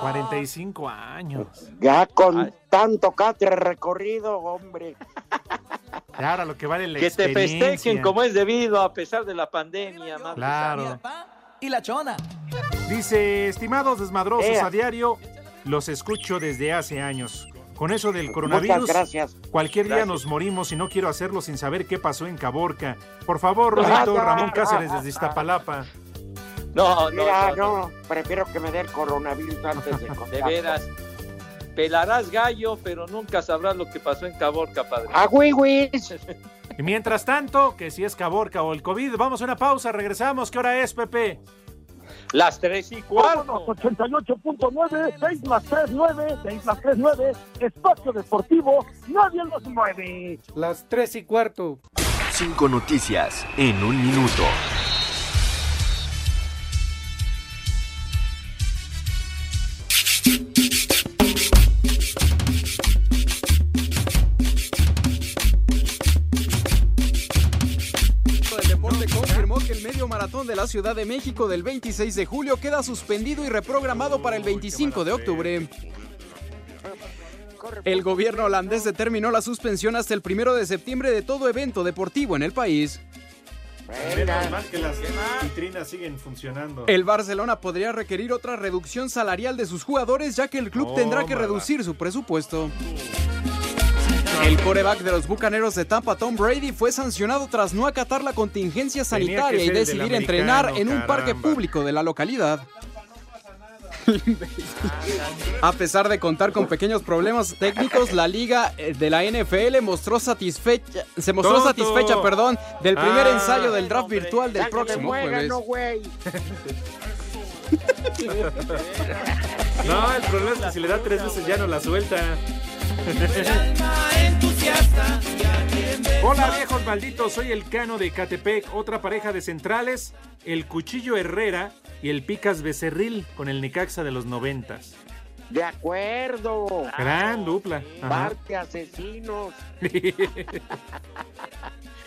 cuarenta y cinco años. Ya con Ay. tanto catre recorrido, hombre. Claro, lo que vale la que experiencia. Que te festejen como es debido a pesar de la pandemia. Más claro. Y la chona. Dice, estimados desmadrosos eh. a diario, los escucho desde hace años. Con eso del coronavirus, gracias. cualquier gracias. día nos morimos y no quiero hacerlo sin saber qué pasó en Caborca. Por favor, Rudito, Ramón Cáceres desde Iztapalapa. No, no, Mira, no, no, no, prefiero que me dé el coronavirus antes de contacto. De veras, pelarás gallo, pero nunca sabrás lo que pasó en Caborca, padre. ¡Ah, güey, güey! Y mientras tanto, que si es Caborca o el COVID, vamos a una pausa, regresamos. ¿Qué hora es, Pepe? Las tres y cuarto. ochenta y ocho punto nueve, seis más tres, nueve, seis más tres, nueve, Espacio Deportivo, nadie los mueve. Las tres y cuarto. Cinco noticias en un minuto. Maratón de la Ciudad de México del veintiséis de julio queda suspendido y reprogramado para el veinticinco de octubre. El gobierno holandés determinó la suspensión hasta el primero de septiembre de todo evento deportivo en el país. Además que las vitrinas siguen funcionando. El Barcelona podría requerir otra reducción salarial de sus jugadores, ya que el club oh, tendrá que mala. reducir su presupuesto. El quarterback de los Bucaneros de Tampa, Tom Brady, fue sancionado tras no acatar la contingencia sanitaria y decidir entrenar en un parque público de la localidad. A pesar de contar con pequeños problemas técnicos, la liga de la N F L mostró satisfecha, se mostró Tonto. satisfecha perdón, del primer ah, ensayo del draft hombre, virtual del próximo jueves. No, el problema es que si le da tres veces ya no la suelta. Hola viejos malditos, soy el Cano de Catepec. Otra pareja de centrales, el Cuchillo Herrera y el Picas Becerril con el Necaxa de los noventas. De acuerdo. Gran dupla. Parte asesinos.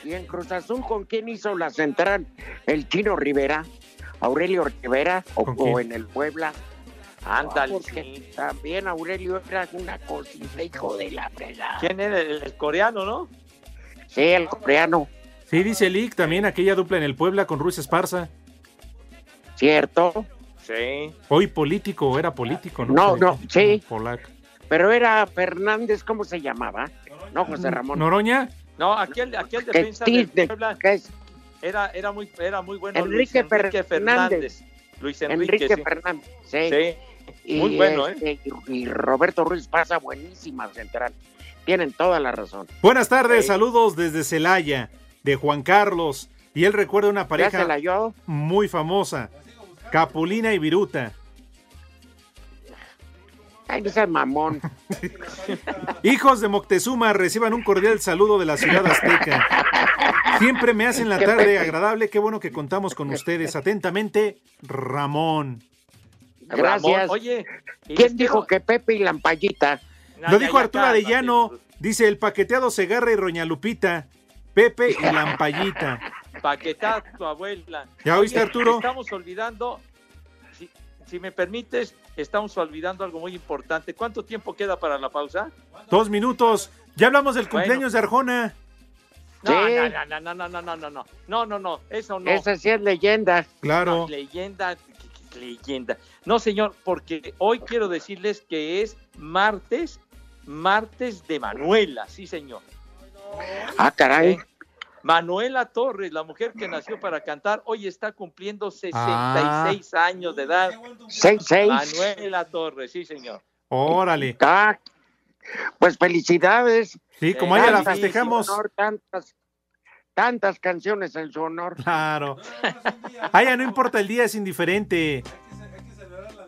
Y en Cruz Azul, ¿con quién hizo la central? El Chino Rivera, Aurelio Rivera o, o en el Puebla. Ándale. Oh, sí. También Aurelio era una cosita, hijo de la pegada. ¿Quién era? El, el coreano, ¿no? Sí, el coreano. Sí, dice Lick, también aquella dupla en el Puebla con Ruiz Esparza. ¿Cierto? Sí. Hoy político, era político, ¿no? No, no, sí. Polaco. Pero era Fernández, ¿cómo se llamaba? No, José Ramón. ¿Noroña? No, aquel, aquel defensa del Puebla era, era, muy, era muy bueno. Enrique, Luis, Enrique Fernández. Fernández. Luis Enrique, Enrique sí. Fernández, sí. sí. Y, muy bueno, ¿eh? Y Roberto Ruiz pasa buenísima central. Tienen toda la razón. Buenas tardes, sí. Saludos desde Celaya, de Juan Carlos. Y él recuerda una pareja muy famosa, Capulina y Viruta. Ay, no seas mamón. Hijos de Moctezuma, reciban un cordial saludo de la ciudad azteca. Siempre me hacen la tarde agradable. Qué bueno que contamos con ustedes. Atentamente, Ramón. Gracias. Oye, ¿quién dijo que Pepe y Lampallita? Lo dijo Arturo Arellano, dice el paqueteado Segarra y Roña Lupita, Pepe y Lampallita. Paqueteado tu abuela. ¿Ya oíste, Arturo? Estamos olvidando, si, si me permites, estamos olvidando algo muy importante. ¿Cuánto tiempo queda para la pausa? Dos minutos. Ya hablamos del cumpleaños bueno. de Arjona. No, sí. no, no, no, no, no, no, no, no, no, no, eso no. Esa sí es leyenda. Claro. No, leyenda. leyenda. No, señor, porque hoy quiero decirles que es martes, martes de Manuela, sí, señor. Ah, caray. Eh, Manuela Torres, la mujer que nació para cantar, hoy está cumpliendo sesenta y seis ah. años de edad. ¿sesenta y seis? Manuela Torres, sí, señor. Órale. Ah, Pues felicidades. Sí, como eh, ella la festejamos. Honor, tantas, tantas canciones en su honor. Claro. A ella no importa el día, es indiferente.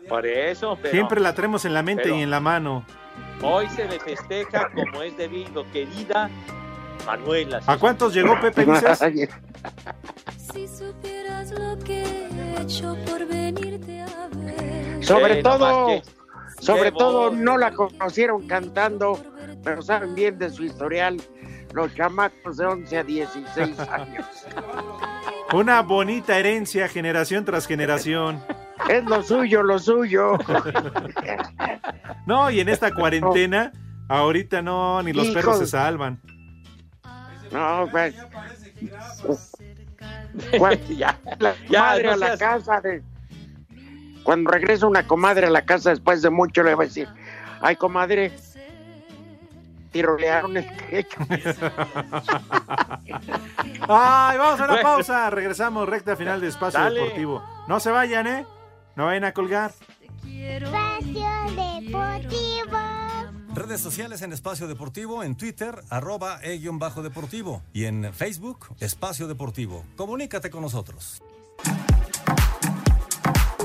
Por eso, pero, siempre la traemos en la mente pero, y en la mano. Hoy se le festeja como es debido, querida Manuela. ¿A cuántos llegó, Pepe? Si supieras lo que he hecho por venirte a ver. Sobre todo, sobre todo no la conocieron cantando, pero saben bien de su historial los chamacos de once a dieciséis años. Una bonita herencia generación tras generación. Es lo suyo, lo suyo. No, y en esta cuarentena, ahorita no, ni los Hijo perros de... se salvan. No, pues. Cuando, ya, la ya, madre no seas... a la casa. De... Cuando regresa una comadre a la casa después de mucho, le va a decir: ay, comadre, tirolearon el techo. Ay, vamos a una pausa. Regresamos, recta final de Espacio Dale. Deportivo. No se vayan, ¿eh? No vayan a colgar. Espacio Deportivo. Redes sociales en Espacio Deportivo, en Twitter, arroba e-deportivo. Y en Facebook, Espacio Deportivo. Comunícate con nosotros.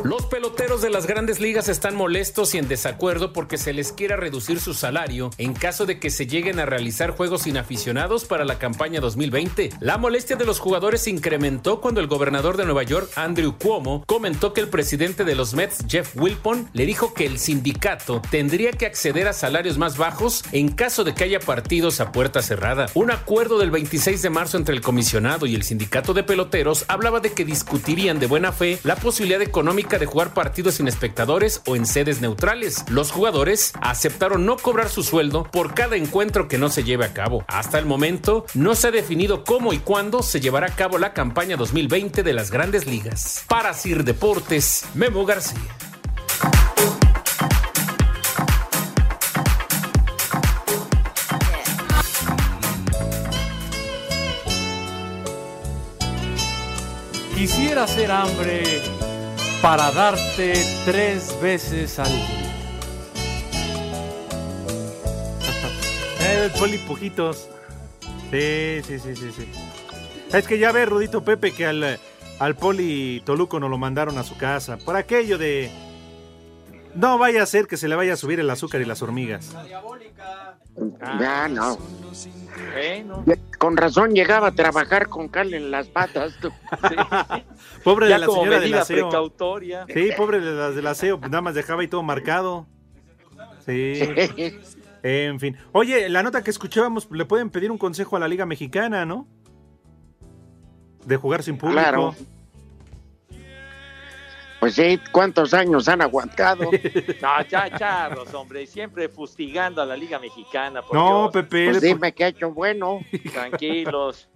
Los peloteros de las grandes ligas están molestos y en desacuerdo porque se les quiera reducir su salario en caso de que se lleguen a realizar juegos sin aficionados para la campaña dos mil veinte. La molestia de los jugadores se incrementó cuando el gobernador de Nueva York, Andrew Cuomo, comentó que el presidente de los Mets, Jeff Wilpon, le dijo que el sindicato tendría que acceder a salarios más bajos en caso de que haya partidos a puerta cerrada. Un acuerdo del veintiséis de marzo entre el comisionado y el sindicato de peloteros hablaba de que discutirían de buena fe la posibilidad económica de jugar partidos sin espectadores o en sedes neutrales. Los jugadores aceptaron no cobrar su sueldo por cada encuentro que no se lleve a cabo. Hasta el momento no se ha definido cómo y cuándo se llevará a cabo la campaña dos mil veinte de las Grandes Ligas. Para Sir Deportes, Memo García. Quisiera ser hambre para darte tres veces al día. El Poli Pujitos. Sí, sí, sí, sí, sí. Es que ya ve, Rudito Pepe, que al, al Poli Toluco nos lo mandaron a su casa. Por aquello de... No vaya a ser que se le vaya a subir el azúcar y las hormigas. La diabólica. Ya no. ¿Eh? No. Con razón llegaba a trabajar con cal en las patas. Tú. Sí. Pobre ya de la señora del aseo. Precautoria. Sí, pobre de las del aseo. Nada más dejaba y todo marcado. Sí. En fin. Oye, la nota que escuchábamos, le pueden pedir un consejo a la Liga Mexicana, ¿no? De jugar sin público. Claro. Pues sí, ¿cuántos años han aguantado? No, chacharros, hombre, siempre fustigando a la Liga Mexicana. Por no, Dios. Pepe. Pues dime por... que ha hecho bueno. Tranquilos.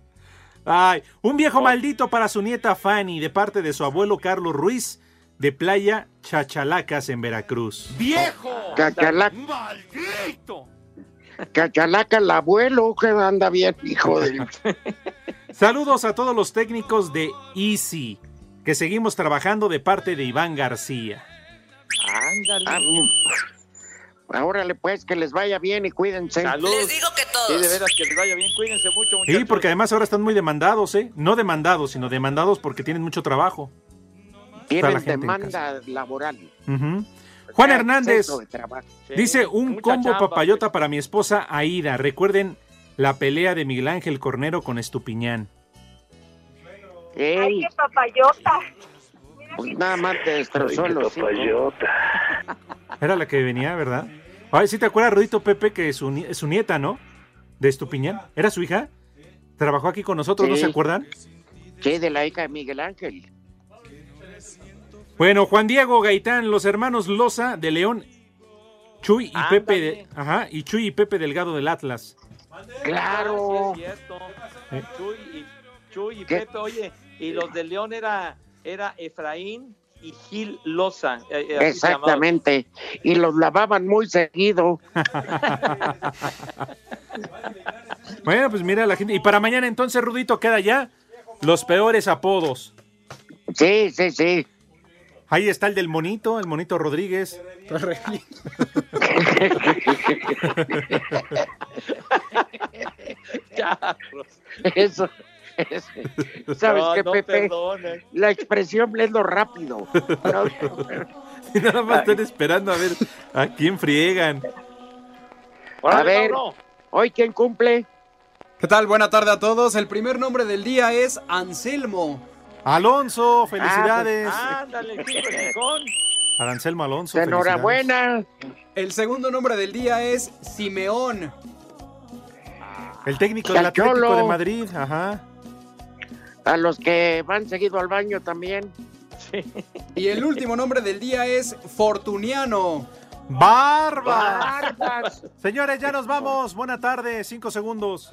Ay, un viejo oh. maldito para su nieta Fanny, de parte de su abuelo Carlos Ruiz, de Playa Chachalacas, en Veracruz. ¡Viejo! Chachalac... ¡Maldito! Chachalaca, el abuelo, que anda bien, hijo de... Saludos a todos los técnicos de Easy, que seguimos trabajando, de parte de Iván García. Ándale. Ahora le pues, que les vaya bien y cuídense. Salud. Les digo que todos. Sí, de veras, que les vaya bien, cuídense mucho, muchachos. Sí, porque además ahora están muy demandados, ¿eh? No demandados, sino demandados porque tienen mucho trabajo. Tienen la demanda laboral. Uh-huh. Juan Hernández dice, sí, un combo chamba, papayota pues. Para mi esposa Aida. Recuerden la pelea de Miguel Ángel Cornero con Estupiñán. Ey. Ay, qué papayota. Mira, pues nada más te destrozó. Ay, los papayota. Era la que venía, ¿verdad? Ay, ¿sí te acuerdas, Rudito Pepe, que su, su nieta, ¿no? De Estupiñán. ¿Era su hija? Trabajó aquí con nosotros, sí. ¿No se acuerdan? Sí, de la hija de Miguel Ángel. Bueno, Juan Diego Gaitán, los hermanos Loza de León, Chuy y Ándale. Pepe de, ajá, y Chuy y Pepe Delgado del Atlas. Claro. Sí, es cierto. ¿Eh? Chuy y Chuy y ¿Qué? Pepe, oye, y los de León era, era Efraín y Gil Loza. Eh, Exactamente, y los lavaban muy seguido. Bueno, pues mira la gente. Y para mañana entonces, Rudito, queda ya los peores apodos. Sí, sí, sí. Ahí está el del monito, el monito Rodríguez. Eso, eso. ¿Sabes no, qué, no, Pepe? Perdone. La expresión léelo rápido. Si nada más están esperando a ver a quién friegan. A ver, hoy quién cumple. ¿Qué tal? Buena tarde a todos. El primer nombre del día es Anselmo. Alonso, felicidades. Ah, pues, ándale, chico Chicón. Para Anselmo Alonso. Enhorabuena. El segundo nombre del día es Simeón. El técnico del Atlético Cholo. De Madrid, ajá. A los que van seguido al baño también. Sí. Y el último nombre del día es Fortuniano. ¡Barbas! ¡Barbas! Señores, ya nos vamos. Buena tarde, cinco segundos.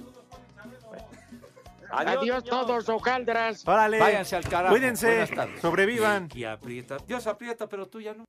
Adiós, Adiós todos, hojaldras. Órale. Váyanse al carajo. Cuídense, sobrevivan. Y aprieta. Dios aprieta, pero tú ya no.